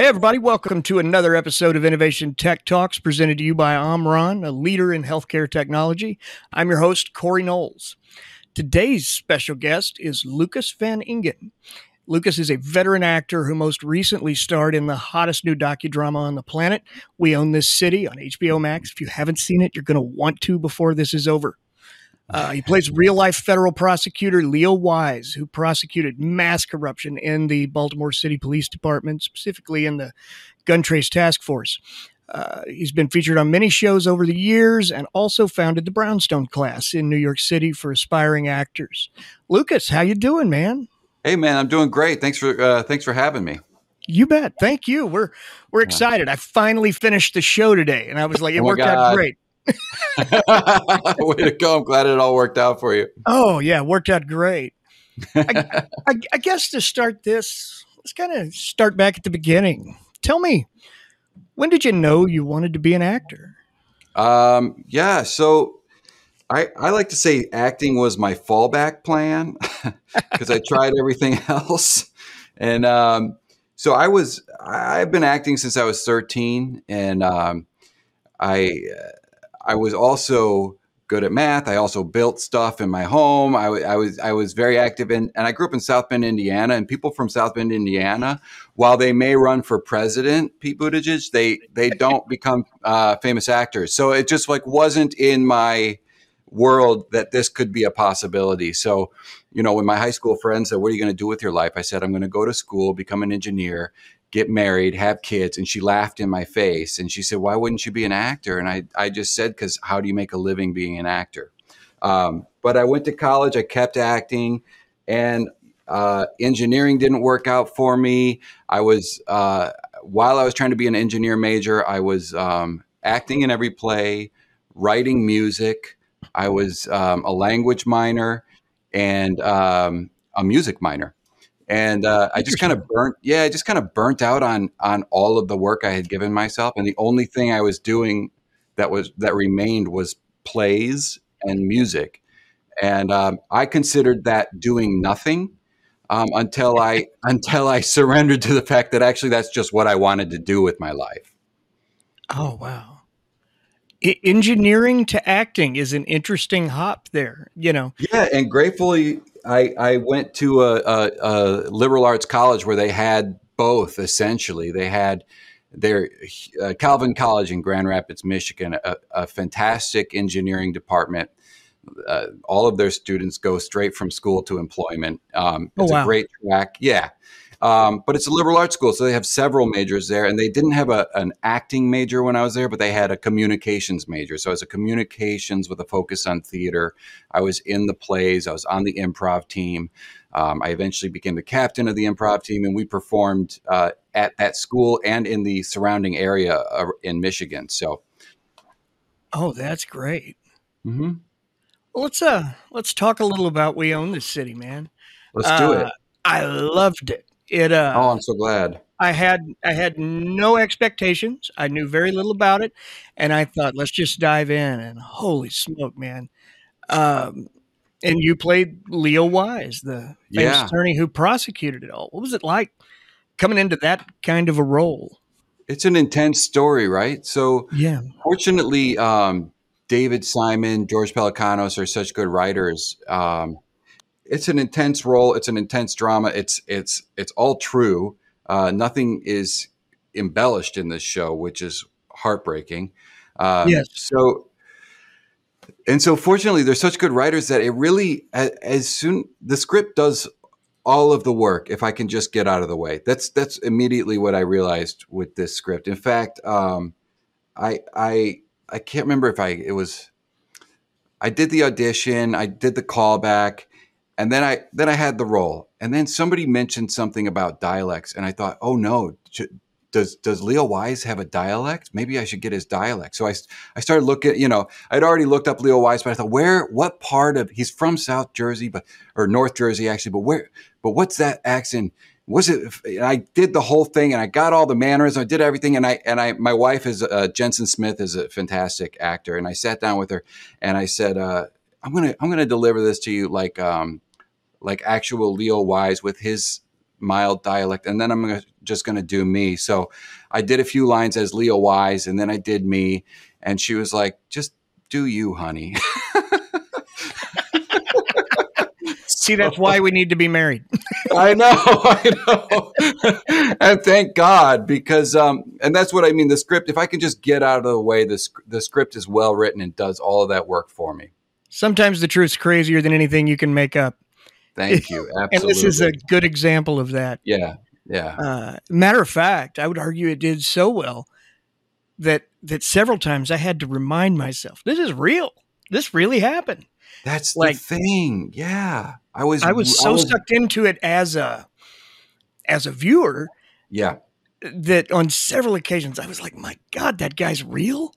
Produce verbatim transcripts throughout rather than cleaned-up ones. Hey, everybody. Welcome to another episode of Innovation Tech Talks presented to you by Omron, a leader in healthcare technology. I'm your host, Corey Knowles. Today's special guest is Lucas Van Ingen. Lucas is a veteran actor who most recently starred in the hottest new docudrama on the planet, We Own This City, on H B O Max. If you haven't seen it, you're going to want to before this is over. Uh, he plays real-life federal prosecutor Leo Wise, who prosecuted mass corruption in the Baltimore City Police Department, specifically in the Gun Trace Task Force. Uh, he's been featured on many shows over the years and also founded the Brownstone Class in New York City for aspiring actors. Lucas, how you doing, man? Hey, man, I'm doing great. Thanks for uh, thanks for having me. You bet. Thank you. We're we're excited. I finally finished the show today, and I was like, it oh worked God. out great. Way to go. I'm glad it all worked out for you. Oh, yeah. Worked out great. I, I, I guess to start this, let's kind of start back at the beginning. Tell me, when did you know you wanted to be an actor? Um, yeah. So I, I like to say acting was my fallback plan because I tried everything else. And um, so I was, I've been acting since I was thirteen. And um, I, uh, I was also good at math. I also built stuff in my home. I, w- I was I was very active in, and I grew up in South Bend, Indiana. And people from South Bend, Indiana, while they may run for president, Pete Buttigieg, they they don't become uh, famous actors. So it just like wasn't in my world that this could be a possibility. So, you know, when my high school friends said, "What are you going to do with your life?" I said, "I'm going to go to school, become an engineer, get married, have kids." And she laughed in my face and she said, "Why wouldn't you be an actor?" And I, I just said, because how do you make a living being an actor? Um, but I went to college, I kept acting, and uh, engineering didn't work out for me. I was, uh, while I was trying to be an engineer major, I was um, acting in every play, writing music. I was um, a language minor and um, a music minor. And uh, I just kind of burnt, yeah, I just kind of burnt out on on all of the work I had given myself, and the only thing I was doing that was that remained was plays and music, and um, I considered that doing nothing um, until I until I surrendered to the fact that actually that's just what I wanted to do with my life. Oh wow. Engineering to acting is an interesting hop there, you know? Yeah. And gratefully, I, I went to a, a, a liberal arts college where they had both, essentially. They had their uh, Calvin College in Grand Rapids, Michigan, a, a fantastic engineering department. Uh, all of their students go straight from school to employment. Um, it's oh, wow. a great track. Yeah. Um, but it's a liberal arts school, so they have several majors there. And they didn't have a, an acting major when I was there, but they had a communications major. So I was a communications with a focus on theater. I was in the plays. I was on the improv team. Um, I eventually became the captain of the improv team, and we performed uh, at that school and in the surrounding area uh, in Michigan. So, oh, that's great. Mm-hmm. Well, let's uh, let's talk a little about We Own This City, man. Let's do uh, it. I loved it. It, uh, oh, I'm so glad. I had I had no expectations. I knew very little about it, and I thought, let's just dive in. And holy smoke, man! Um, and you played Leo Wise, the famous yeah. attorney who prosecuted it all. What was it like coming into that kind of a role? It's an intense story, right? So, yeah. Fortunately, um, David Simon, George Pelecanos are such good writers. Um, It's an intense role. It's an intense drama. It's it's it's all true. Uh, nothing is embellished in this show, which is heartbreaking. Um, yes. So, and so, fortunately, there's such good writers that it really, as, as soon the script does all of the work. If I can just get out of the way, that's that's immediately what I realized with this script. In fact, um, I I I can't remember if I it was. I did the audition. I did the callback. And then I then I had the role, and then somebody mentioned something about dialects, and I thought, oh no, does does Leo Wise have a dialect? Maybe I should get his dialect. So I, I started looking, you know, I'd already looked up Leo Wise, but I thought, where, what part of he's from South Jersey, but or North Jersey actually, but where, but what's that accent? Was it? And I did the whole thing, and I got all the mannerisms, I did everything, and I and I my wife is uh, Jensen Smith is a fantastic actor, and I sat down with her, and I said, uh, I'm gonna I'm gonna deliver this to you like. Um, like actual Leo Wise with his mild dialect, and then I'm gonna, just going to do me. So I did a few lines as Leo Wise, and then I did me. And she was like, just do you, honey. See, that's why we need to be married. I know, I know. And thank God, because, um, and that's what I mean, the script, if I can just get out of the way, the, the script is well written and does all of that work for me. Sometimes the truth's crazier than anything you can make up. Thank you. Absolutely. And this is a good example of that. Yeah. Yeah. Uh, matter of fact, I would argue it did so well that that several times I had to remind myself, this is real. This really happened. That's like, the thing. Yeah. I was I was so I was, sucked into it as a as a viewer. Yeah. That on several occasions I was like, my God, that guy's real.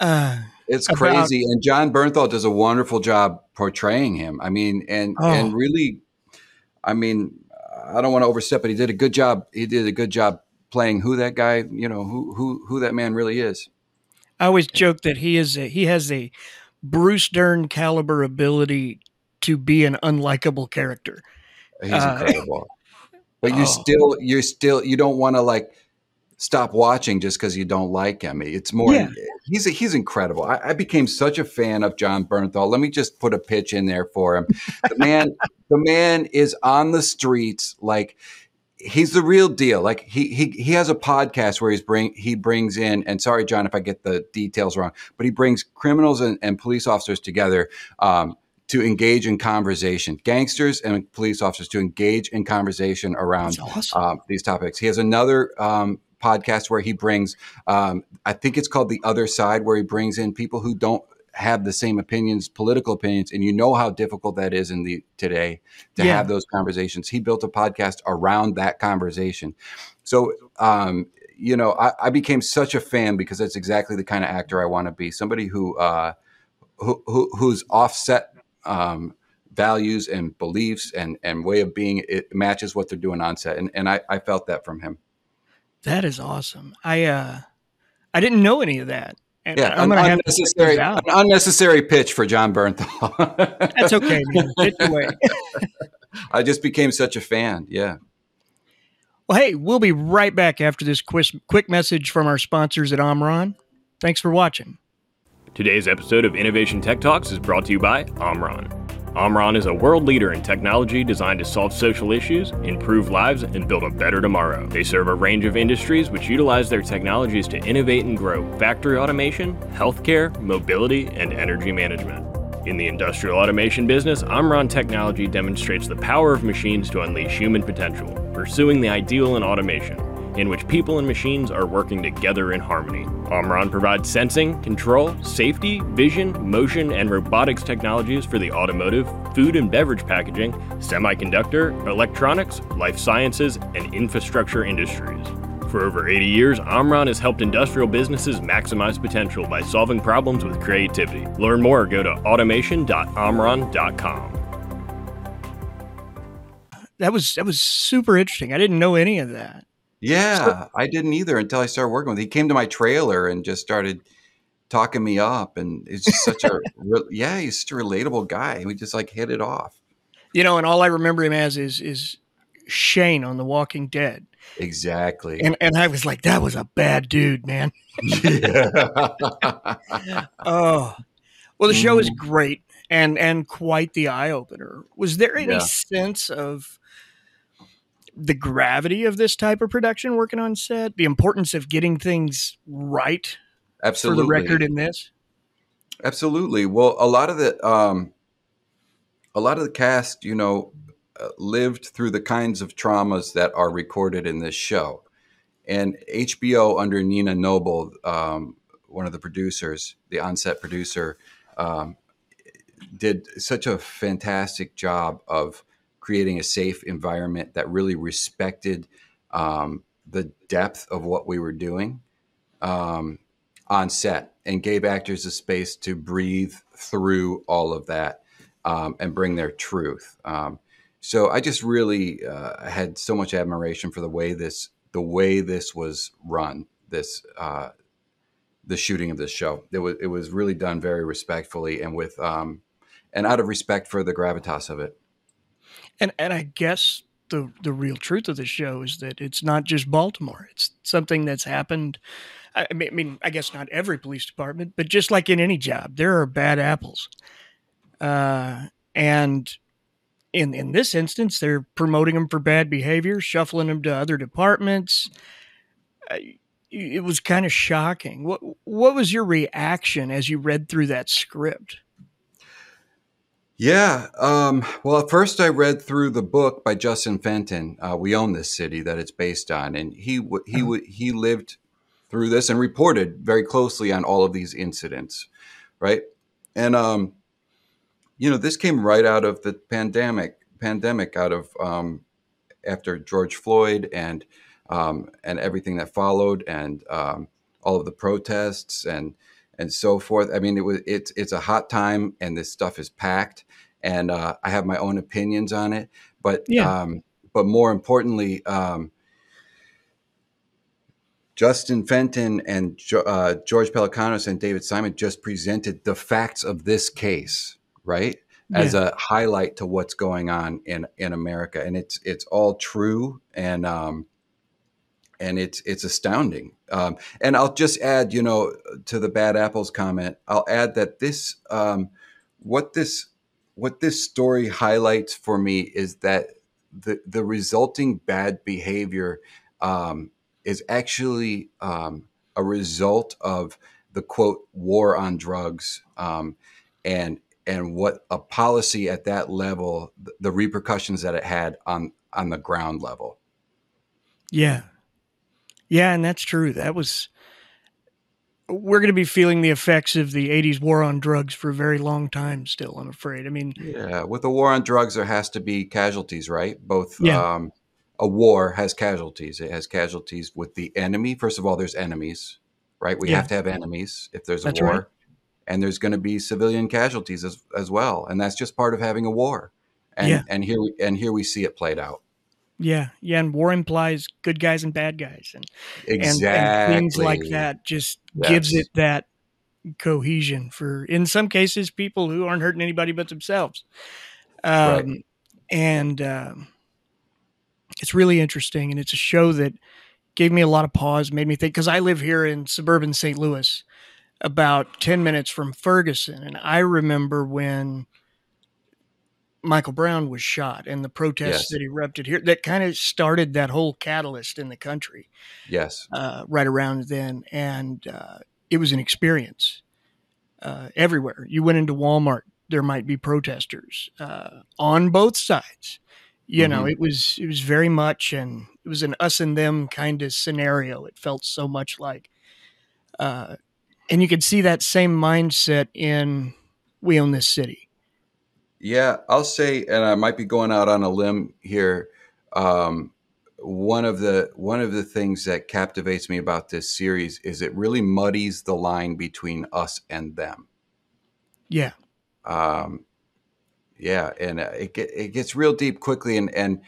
uh It's crazy. About, and John Bernthal does a wonderful job portraying him. I mean, and oh. and really, I mean, I don't want to overstep, but he did a good job. He did a good job playing who that guy, you know, who who who that man really is. I always joke that he is a, he has a Bruce Dern caliber ability to be an unlikable character. He's uh, incredible. But you oh. still, you're still, you don't want to like stop watching just because you don't like him. It's more. Yeah. He's a, he's incredible. I, I became such a fan of John Bernthal. Let me just put a pitch in there for him. The man, the man is on the streets. Like, he's the real deal. Like he he he has a podcast where he's bring he brings in, and sorry, John, if I get the details wrong, but he brings criminals and, and police officers together um, to engage in conversation. Gangsters and police officers to engage in conversation around awesome. um, these topics. He has another Um, podcast where he brings, um, I think it's called The Other Side, where he brings in people who don't have the same opinions, political opinions. And you know how difficult that is in the today to yeah. have those conversations. He built a podcast around that conversation. So, um, you know, I, I became such a fan because that's exactly the kind of actor I want to be. Somebody who, uh, who, who who's offset, um, values and beliefs and, and way of being, it matches what they're doing on set. And, and I, I felt that from him. That is awesome. I uh, I didn't know any of that. And yeah, I'm an gonna unnecessary, have to an unnecessary pitch for John Bernthal. That's okay, man. Get away. I just became such a fan. Yeah. Well, hey, we'll be right back after this quick, quick message from our sponsors at Omron. Thanks for watching. Today's episode of Innovation Tech Talks is brought to you by Omron. Omron is a world leader in technology designed to solve social issues, improve lives, and build a better tomorrow. They serve a range of industries which utilize their technologies to innovate and grow factory automation, healthcare, mobility, and energy management. In the industrial automation business, Omron technology demonstrates the power of machines to unleash human potential, pursuing the ideal in automation, in which people and machines are working together in harmony. Omron provides sensing, control, safety, vision, motion, and robotics technologies for the automotive, food and beverage packaging, semiconductor, electronics, life sciences, and infrastructure industries. For over eighty years, Omron has helped industrial businesses maximize potential by solving problems with creativity. Learn more, go to automation dot omron dot com. That was, that was super interesting. I didn't know any of that. Yeah, so, I didn't either until I started working with him. He came to my trailer and just started talking me up. And it's just such a, re- yeah, he's such a relatable guy. We just like hit it off. You know, and all I remember him as is is Shane on The Walking Dead. Exactly. And and I was like, that was a bad dude, man. Yeah. Oh, well, the show is great and, and quite the eye opener. Was there any yeah. sense of the gravity of this type of production working on set, the importance of getting things right absolutely. For the record in this? Absolutely. Well, a lot of the, um, a lot of the cast, you know, uh, lived through the kinds of traumas that are recorded in this show, and H B O under Nina Noble, um, one of the producers, the on-set producer, um, did such a fantastic job of creating a safe environment that really respected um, the depth of what we were doing um, on set and gave actors the space to breathe through all of that um, and bring their truth. Um, so I just really uh, had so much admiration for the way this, the way this was run, this, uh, the shooting of this show. It was, it was really done very respectfully and with, um, and out of respect for the gravitas of it. And and I guess the the real truth of the show is that it's not just Baltimore. It's something that's happened. I mean, I, mean, I guess not every police department, but just like in any job, there are bad apples. Uh, and in in this instance, they're promoting them for bad behavior, shuffling them to other departments. I, it was kind of shocking. What what was your reaction as you read through that script? Yeah. Um, well, at first I read through the book by Justin Fenton, uh, We Own This City, that it's based on. And he w- he w- he lived through this and reported very closely on all of these incidents, right? And, um, you know, this came right out of the pandemic, pandemic out of um, after George Floyd and um, and everything that followed and um, all of the protests and and so forth. I mean, it was it's it's a hot time, and this stuff is packed, and uh, I have my own opinions on it. But yeah. um, but more importantly, um, Justin Fenton and jo- uh, George Pelecanos and David Simon just presented the facts of this case, right, as yeah. a highlight to what's going on in in America, and it's it's all true, and um, and it's it's astounding. Um, and I'll just add, you know, to the bad apples comment, I'll add that this, um, what this, what this story highlights for me is that the the resulting bad behavior um, is actually um, a result of the quote war on drugs um, and and what a policy at that level, the repercussions that it had on on the ground level. Yeah. Yeah, and that's true. That was, we're going to be feeling the effects of the eighties war on drugs for a very long time still, I'm afraid. I mean, yeah, with the war on drugs, there has to be casualties, right? Both, yeah. um, a war has casualties. It has casualties with the enemy. First of all, there's enemies, right? We yeah. have to have enemies if there's a that's war. Right. And there's going to be civilian casualties as, as well. And that's just part of having a war. And, yeah. and here we, and here we see it played out. Yeah, yeah, and war implies good guys and bad guys, and exactly. and, and things like that just yes. gives it that cohesion for, in some cases, people who aren't hurting anybody but themselves. Um, right. And um, it's really interesting, and it's a show that gave me a lot of pause, made me think, because I live here in suburban Saint Louis, about ten minutes from Ferguson, and I remember when Michael Brown was shot and the protests yes. that erupted here that kind of started that whole catalyst in the country. Yes. Uh, right around then. And uh, it was an experience uh, everywhere. You went into Walmart, there might be protesters uh, on both sides. You mm-hmm. know, it was, it was very much, and it was an us and them kind of scenario. It felt so much like, uh, and you could see that same mindset in We Own This City. Yeah, I'll say, and I might be going out on a limb here. Um, one of the one of the things that captivates me about this series is it really muddies the line between us and them. Yeah, um, yeah, and it get, it gets real deep quickly, and and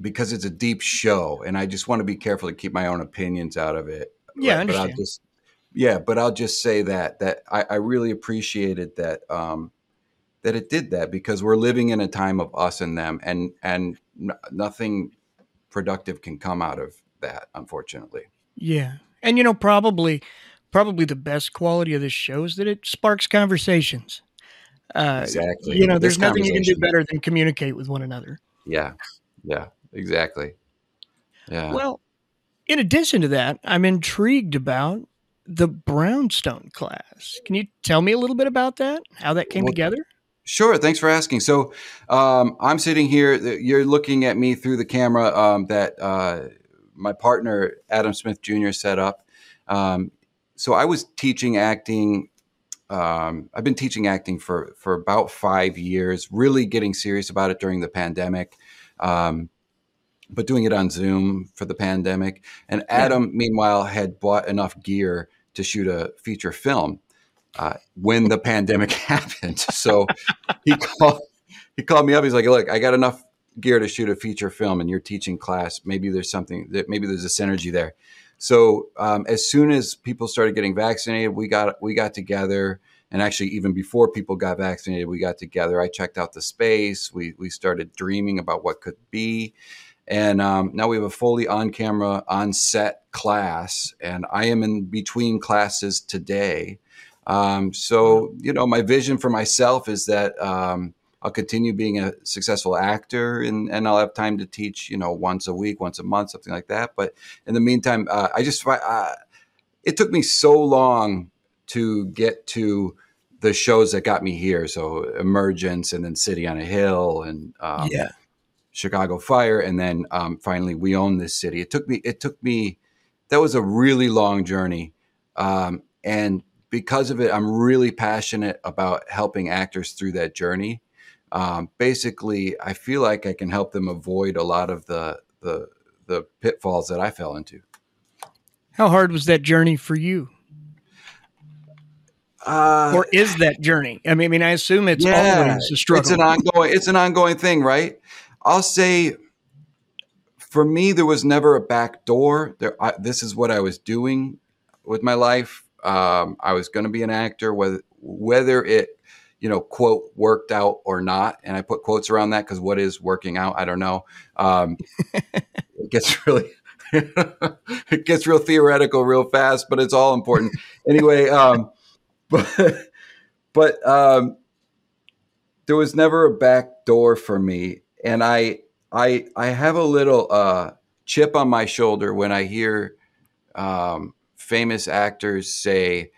because it's a deep show, and I just want to be careful to keep my own opinions out of it. Yeah, but, I understand. But I'll just, yeah, but I'll just say that that I, I really appreciated that. Um, that it did that, because we're living in a time of us and them, and, and n- nothing productive can come out of that, unfortunately. Yeah. And, you know, probably, probably the best quality of this show is that it sparks conversations. Uh, exactly. You know, there's this nothing you can do better than communicate with one another. Yeah. Yeah, exactly. Yeah. Well, in addition to that, I'm intrigued about the Brownstone class. Can you tell me a little bit about that? How that came well, together? Sure. Thanks for asking. So um, I'm sitting here. You're looking at me through the camera um, that uh, my partner, Adam Smith Junior, set up. Um, so I was teaching acting. Um, I've been teaching acting for, for about five years, really getting serious about it during the pandemic, um, but doing it on Zoom for the pandemic. And Adam, meanwhile, had bought enough gear to shoot a feature film. Uh, when the pandemic happened. So he called, he called me up. He's like, look, I got enough gear to shoot a feature film and you're teaching class. Maybe there's something that maybe there's a synergy there. So um, as soon as people started getting vaccinated, we got we got together. And actually, even before people got vaccinated, we got together. I checked out the space. We we started dreaming about what could be. And um, now we have a fully on-camera, on-set class. And I am in between classes today. Um, so, you know, my vision for myself is that um, I'll continue being a successful actor, and, and I'll have time to teach, you know, once a week, once a month, something like that. But in the meantime, uh, I just uh, it took me so long to get to the shows that got me here. So Emergence, and then City on a Hill, and um, yeah. Chicago Fire. And then um, finally, We Own This City. It took me, it took me, that was a really long journey. Um, and because of it, I'm really passionate about helping actors through that journey. Um, basically, I feel like I can help them avoid a lot of the, the, the pitfalls that I fell into. How hard was that journey for you? Uh, or is that journey? I mean, I mean, I assume it's yeah, always a struggle. It's an ongoing, it's an ongoing thing, right? I'll say, for me, there was never a back door. There, I, this is what I was doing with my life. Um, I was going to be an actor, whether whether it, you know, quote, worked out or not. And I put quotes around that because what is working out? I don't know. Um, it gets really, it gets real theoretical real fast, but it's all important anyway. Um, But, but um, there was never a back door for me, and I, I, I have a little uh, chip on my shoulder when I hear um, famous actors say,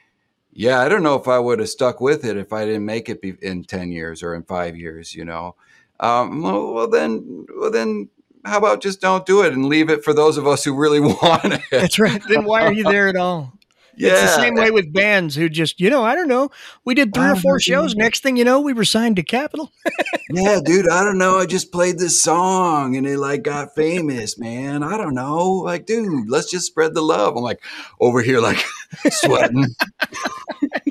"Yeah, I don't know if I would have stuck with it if I didn't make it be- in ten years or in five years." You know, um, well then, well then. How about just don't do it and leave it for those of us who really want it? That's right. Then why are you there at all? Yeah. It's the same way with bands who just, you know, I don't know. We did three or four shows. Next thing you know, we were signed to Capitol. Yeah, dude, I don't know. I just played this song and it like got famous, man. I don't know. Like, dude, let's just spread the love. I'm like over here, like sweating.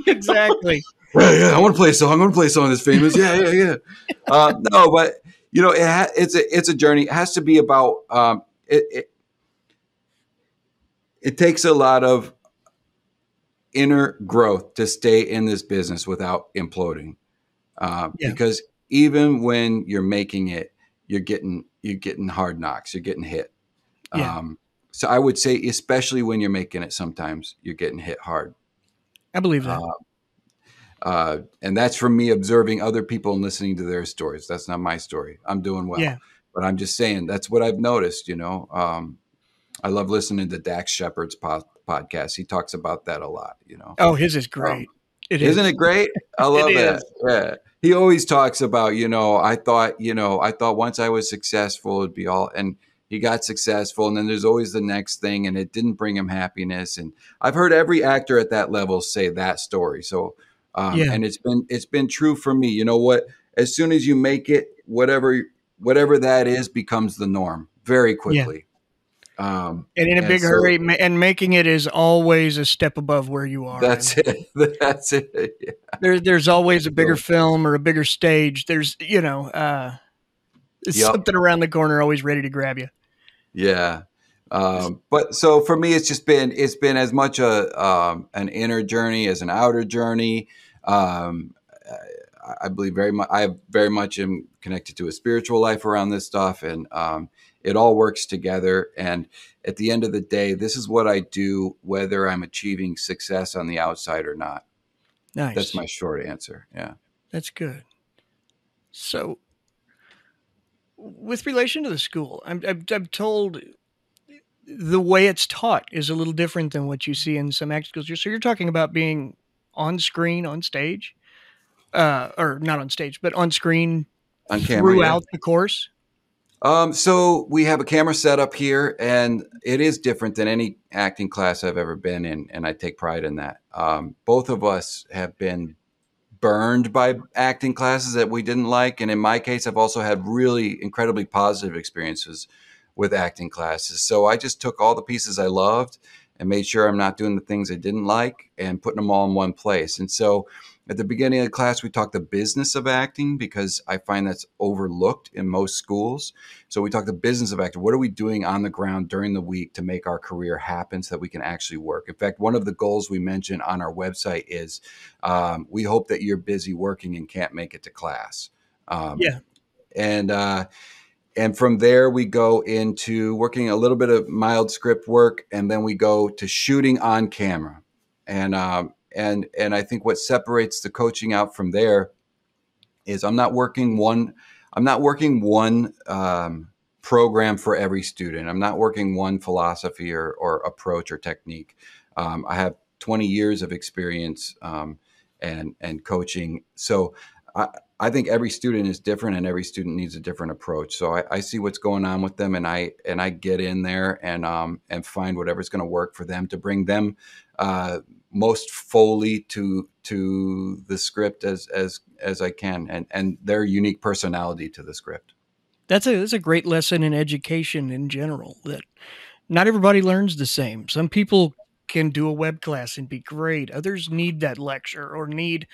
Exactly. Yeah, yeah, I want to play a song. I want to play a song that's famous. Yeah, yeah, yeah. Uh, no, but you know, it ha- it's a, it's a journey. It has to be about, um, it, it, it takes a lot of inner growth to stay in this business without imploding. Uh, yeah. Because even when you're making it, you're getting, you're getting hard knocks, you're getting hit. Yeah. Um, so I would say, especially when you're making it, sometimes you're getting hit hard. I believe that. Uh, uh, and that's from me observing other people and listening to their stories. That's not my story. I'm doing well, yeah. But I'm just saying that's what I've noticed, you know. Um, I love listening to Dax Shepard's po- podcast. He talks about that a lot, you know. Oh, his is great. Um, it isn't is. it great? I love it that. Yeah. He always talks about, you know, I thought, you know, I thought once I was successful, it'd be all, and he got successful. And then there's always the next thing, and it didn't bring him happiness. And I've heard every actor at that level say that story. So, um, yeah. and it's been, it's been true for me. You know what? As soon as you make it, whatever, whatever that is becomes the norm very quickly. Yeah. Um, and in a and big so, hurry, and making it is always a step above where you are. That's and it. That's it. Yeah. There, there's always a bigger film or a bigger stage. There's, you know, uh, there's yep. something around the corner always ready to grab you. Yeah. Um, but so for me, it's just been, it's been as much a, um, an inner journey as an outer journey. Um, I, I believe very much, I very much am connected to a spiritual life around this stuff. And, um, it all works together. And at the end of the day, this is what I do, whether I'm achieving success on the outside or not. Nice. That's my short answer. Yeah. That's good. So with relation to the school, I'm, I'm, I'm told the way it's taught is a little different than what you see in some acting schools. So you're talking about being on screen, on stage, uh, or not on stage, but on screen on camera, throughout yeah. the course. Um, so we have a camera set up here, and it is different than any acting class I've ever been in, and I take pride in that. Um, both of us have been burned by acting classes that we didn't like, and in my case, I've also had really incredibly positive experiences with acting classes. So I just took all the pieces I loved and made sure I'm not doing the things I didn't like and putting them all in one place. And so At the beginning of the class, we talked the business of acting because I find that's overlooked in most schools. So we talked the business of acting. What are we doing on the ground during the week to make our career happen so that we can actually work? In fact, one of the goals we mentioned on our website is um, we hope that you're busy working and can't make it to class. Um, yeah. And, uh, and from there, we go into working a little bit of mild script work, and then we go to shooting on camera. And, um, And and I think what separates the coaching out from there is I'm not working one I'm not working one um, program for every student. I'm not working one philosophy or, or approach or technique. Um, I have twenty years of experience um, and and coaching, so I I think every student is different and every student needs a different approach. So I, I see what's going on with them, and I and I get in there and um and find whatever's going to work for them to bring them Uh, most fully to to the script as as as I can, and and their unique personality to the script. That's a that's a great lesson in education in general, that not everybody learns the same. Some people can do a web class and be great. Others need that lecture or need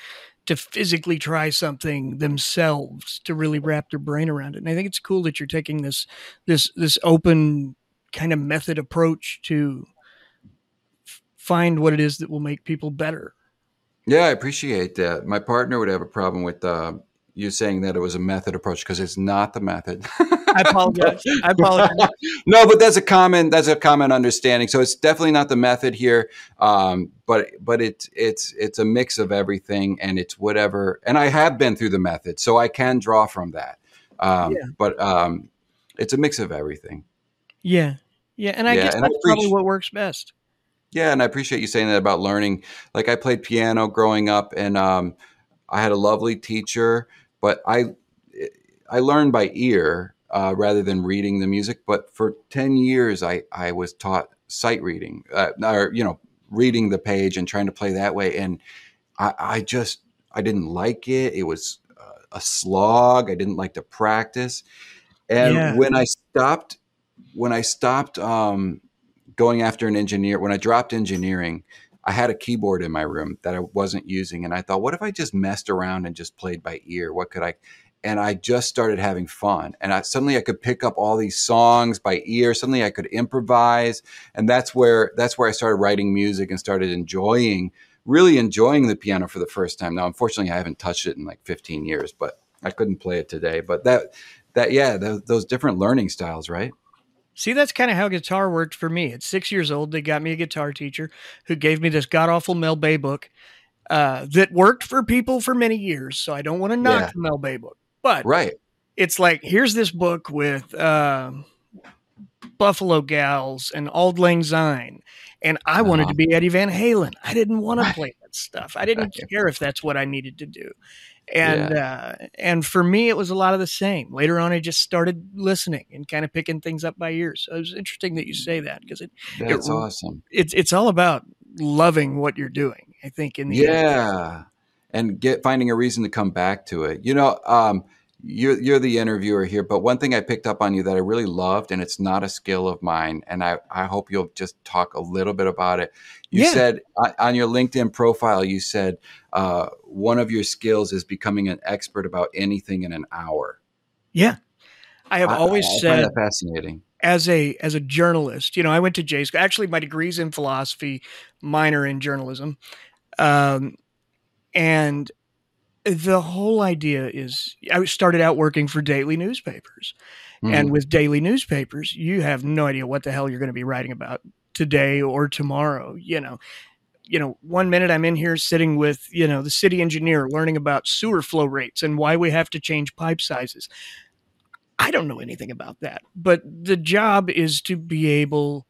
to physically try something themselves to really wrap their brain around it. And I think it's cool that you're taking this this this open kind of method approach to find what it is that will make people better. Yeah, I appreciate that. My partner would have a problem with uh, you saying that it was a method approach, because it's not the method. I apologize. I apologize. No, but that's a common that's a common understanding. So it's definitely not the method here, um, but but it's it's it's a mix of everything, and it's whatever. And I have been through the method, so I can draw from that. Um, yeah. But um, it's a mix of everything. Yeah, yeah, and I yeah, guess and that's I probably what works best. Yeah, and I appreciate you saying that about learning. Like, I played piano growing up, and um, I had a lovely teacher, but I I learned by ear uh, rather than reading the music. But for ten years, I, I was taught sight reading, uh, or, you know, reading the page and trying to play that way. And I, I just, I didn't like it. It was a slog. I didn't like to practice. And yeah. when I stopped, when I stopped, um, going after an engineer, when I dropped engineering, I had a keyboard in my room that I wasn't using. And I thought, what if I just messed around and just played by ear? What could I? And I just started having fun. And I, suddenly I could pick up all these songs by ear. Suddenly I could improvise. And that's where, that's where I started writing music and started enjoying, really enjoying the piano for the first time. Now, unfortunately, I haven't touched it in like fifteen years, but I couldn't play it today. But that, that, yeah, th- those different learning styles, right? See, that's kind of how guitar worked for me. At six years old, they got me a guitar teacher who gave me this god-awful Mel Bay book uh, that worked for people for many years. So I don't want to knock yeah. the Mel Bay book. But right. it's like, here's this book with uh, Buffalo Gals and Auld Lang Syne. And I uh-huh. wanted to be Eddie Van Halen. I didn't want to play that stuff. I didn't care if that's what I needed to do. And, yeah. uh, and for me, it was a lot of the same. Later on, I just started listening and kind of picking things up by ear. So it was interesting that you say that, because it, That's it, awesome. It's, it's all about loving what you're doing, I think, in the yeah. end. And get, finding a reason to come back to it. You know, um, you're, you're the interviewer here, but one thing I picked up on you that I really loved, and it's not a skill of mine, and I, I hope you'll just talk a little bit about it. You yeah. said on your LinkedIn profile, you said uh, one of your skills is becoming an expert about anything in an hour. Yeah. I have I, always I said find that fascinating. As a, as a journalist, you know, I went to J school. Actually, my degree's in philosophy, minor in journalism. Um, and the whole idea is I started out working for daily newspapers, mm. and with daily newspapers, you have no idea what the hell you're going to be writing about today or tomorrow. You know, you know, one minute I'm in here sitting with, you know, the city engineer learning about sewer flow rates and why we have to change pipe sizes. I don't know anything about that, but the job is to be able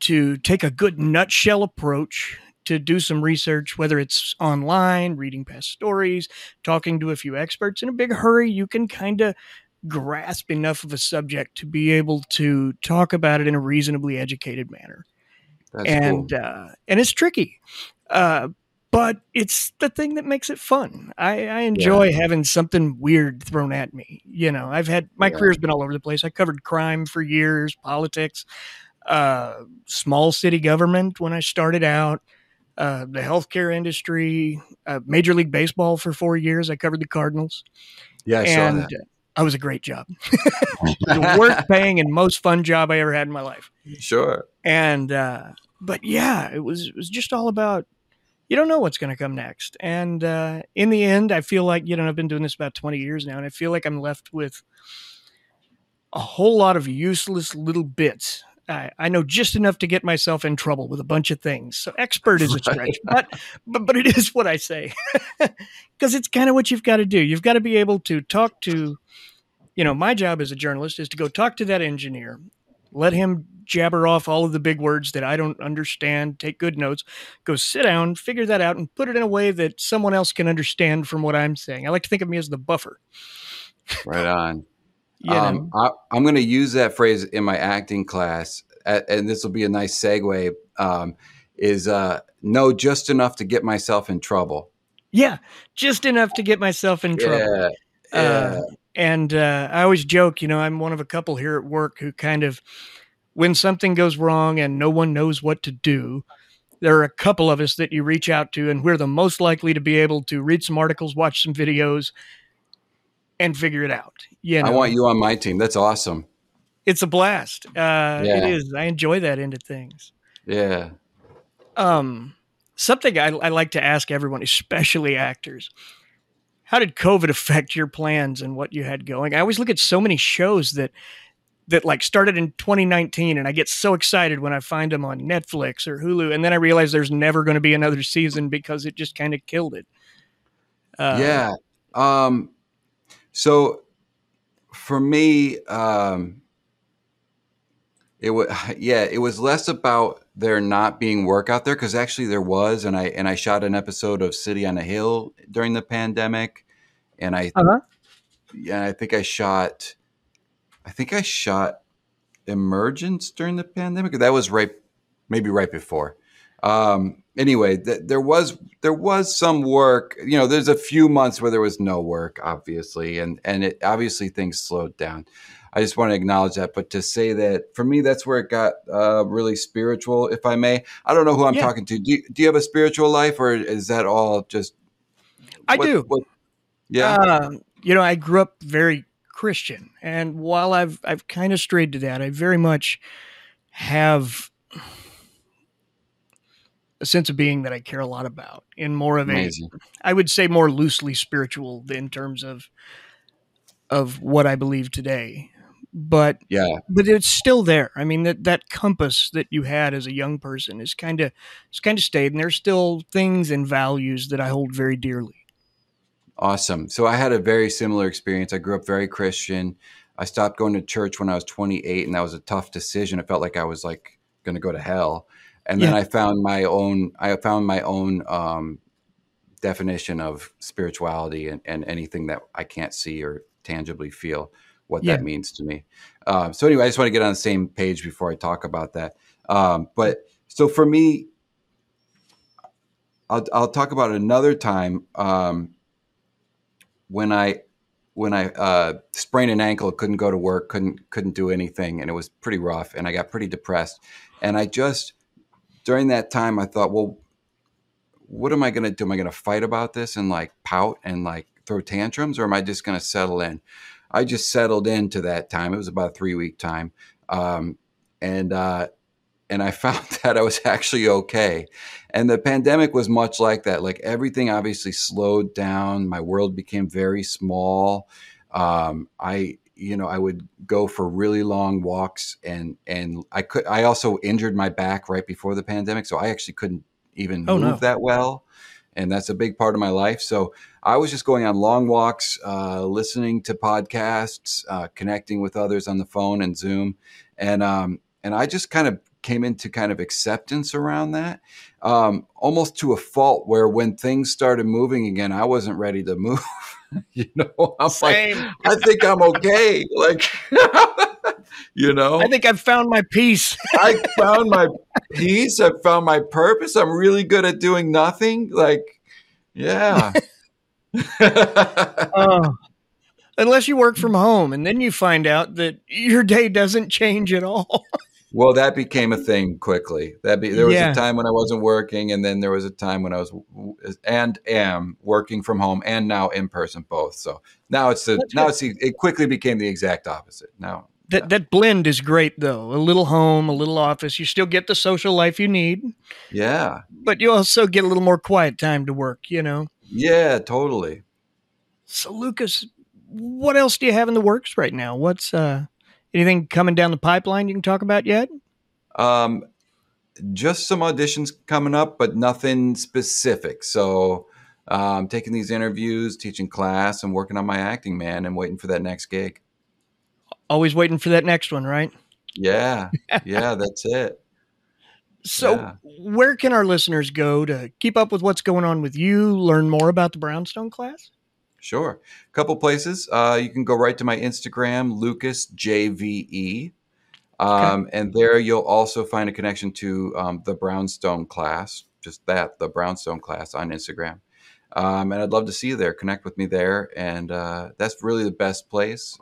to take a good nutshell approach to do some research, whether it's online, reading past stories, talking to a few experts. In a big hurry, you can kind of grasp enough of a subject to be able to talk about it in a reasonably educated manner. That's and, cool. uh, and it's tricky, uh, but it's the thing that makes it fun. I, I enjoy yeah. having something weird thrown at me. You know, I've had, my yeah. career's been all over the place. I covered crime for years, politics, uh, small city government when I started out. uh, the healthcare industry, uh, Major League Baseball for four years. I covered the Cardinals. Yeah, I and saw that. I was a great job. The worst paying and most fun job I ever had in my life. Sure. And uh, but yeah, it was it was just all about, you don't know what's going to come next. And uh, in the end, I feel like, you know, I've been doing this about twenty years now, and I feel like I'm left with a whole lot of useless little bits. I, I know just enough to get myself in trouble with a bunch of things. So expert is a stretch, but, but, but it is what I say, because it's kind of what you've got to do. You've got to be able to talk to, you know, my job as a journalist is to go talk to that engineer, let him jabber off all of the big words that I don't understand, take good notes, go sit down, figure that out, and put it in a way that someone else can understand from what I'm saying. I like to think of me as the buffer. Right on. Yeah. Um, I, I'm going to use that phrase in my acting class, at, and this will be a nice segue, um, is uh, no, just enough to get myself in trouble. Yeah, just enough to get myself in trouble. Yeah, uh, yeah. And uh, I always joke, you know, I'm one of a couple here at work who kind of, when something goes wrong and no one knows what to do, there are a couple of us that you reach out to, and we're the most likely to be able to read some articles, watch some videos, and figure it out. You know? I want you on my team. That's awesome. It's a blast. Uh, yeah. It is. I enjoy that end of things. Yeah. Um, something I, I like to ask everyone, especially actors, how did COVID affect your plans and what you had going? I always look at so many shows that, that like started in twenty nineteen, and I get so excited when I find them on Netflix or Hulu. And then I realize there's never going to be another season because it just kind of killed it. Uh, yeah. Um, So for me, um, it was, yeah, it was less about there not being work out there. Cause actually there was, and I, and I shot an episode of City on a Hill during the pandemic, and I, uh-huh. yeah, I think I shot, I think I shot Emergence during the pandemic. That was right, maybe right before. Um, anyway, th- there was, there was some work, you know, there's a few months where there was no work, obviously. And, and it obviously things slowed down. I just want to acknowledge that, but to say that for me, that's where it got, uh, really spiritual, if I may. I don't know who I'm yeah. talking to. Do you, do you have a spiritual life, or is that all just, I what, do. What, yeah. Um, you know, I grew up very Christian, and while I've, I've kind of strayed to that, I very much have a sense of being that I care a lot about, in more of Amazing. a, I would say more loosely spiritual in terms of, of what I believe today, but, yeah. but it's still there. I mean, that, that compass that you had as a young person is kind of, it's kind of stayed, and there's still things and values that I hold very dearly. Awesome. So I had a very similar experience. I grew up very Christian. I stopped going to church when I was twenty-eight, and that was a tough decision. It felt like I was like going to go to hell. And then yeah. I found my own, I found my own um, definition of spirituality, and, and anything that I can't see or tangibly feel what yeah. that means to me. Um, so anyway, I just want to get on the same page before I talk about that. Um, but so for me, I'll, I'll talk about it another time. Um, when I, when I uh, sprained an ankle, couldn't go to work, couldn't, couldn't do anything. And it was pretty rough, and I got pretty depressed, and I just, during that time, I thought, well, what am I going to do? Am I going to fight about this and like pout and like throw tantrums, or am I just going to settle in? I just settled into that time. It was about a three week time. Um, and, uh, and I found that I was actually okay. And the pandemic was much like that. Like everything obviously slowed down. My world became very small. Um, I, you know, I would go for really long walks, and, and I could, I also injured my back right before the pandemic. So I actually couldn't even oh, move no. that well. And that's a big part of my life. So I was just going on long walks, uh, listening to podcasts, uh, connecting with others on the phone and Zoom. And, um, and I just kind of came into kind of acceptance around that, um, almost to a fault, where when things started moving again, I wasn't ready to move. You know, I'm Same. like, I think I'm okay. Like, you know, I think I've found my peace. I found my peace. I found my purpose. I'm really good at doing nothing. Like, yeah. uh, unless you work from home, and then you find out that your day doesn't change at all. Well, that became a thing quickly. That be, there was yeah. a time when I wasn't working, and then there was a time when I was and am working from home, and now in person both. So now it's the That's now good. it's the, it quickly became the exact opposite. Now that yeah. that blend is great though. A little home, a little office. You still get the social life you need. Yeah, but you also get a little more quiet time to work. You know. Yeah, totally. So Lucas, what else do you have in the works right now? What's uh, anything coming down the pipeline you can talk about yet? Um, just some auditions coming up, but nothing specific. So I'm um, taking these interviews, teaching class, and working on my acting, man, and waiting for that next gig. Always waiting for that next one, right? Yeah. Yeah, that's it. So yeah. Where can our listeners go to keep up with what's going on with you, learn more about the Brownstone class? Sure. A couple places. Uh, you can go right to my Instagram, Lucas J V E. Um, okay. And there you'll also find a connection to um, the Brownstone class, just that, the Brownstone class on Instagram. Um, and I'd love to see you there. Connect with me there. And uh, that's really the best place.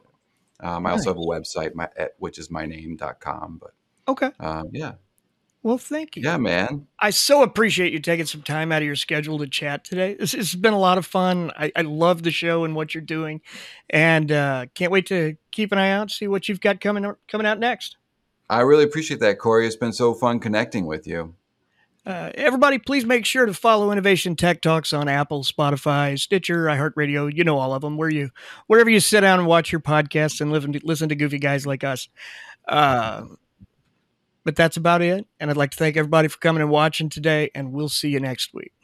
Um, I All also right. have a website, my, at, which is my name dot com. But, okay. Um, yeah. Well, thank you. Yeah, man. I so appreciate you taking some time out of your schedule to chat today. This has been a lot of fun. I, I love the show and what you're doing, and uh, can't wait to keep an eye out, see what you've got coming coming out next. I really appreciate that, Corey. It's been so fun connecting with you. Uh, everybody, please make sure to follow Innovation Tech Talks on Apple, Spotify, Stitcher, iHeartRadio. You know all of them. Where you, wherever you sit down and watch your podcasts and live and listen to goofy guys like us. Uh, But that's about it. And I'd like to thank everybody for coming and watching today, and we'll see you next week.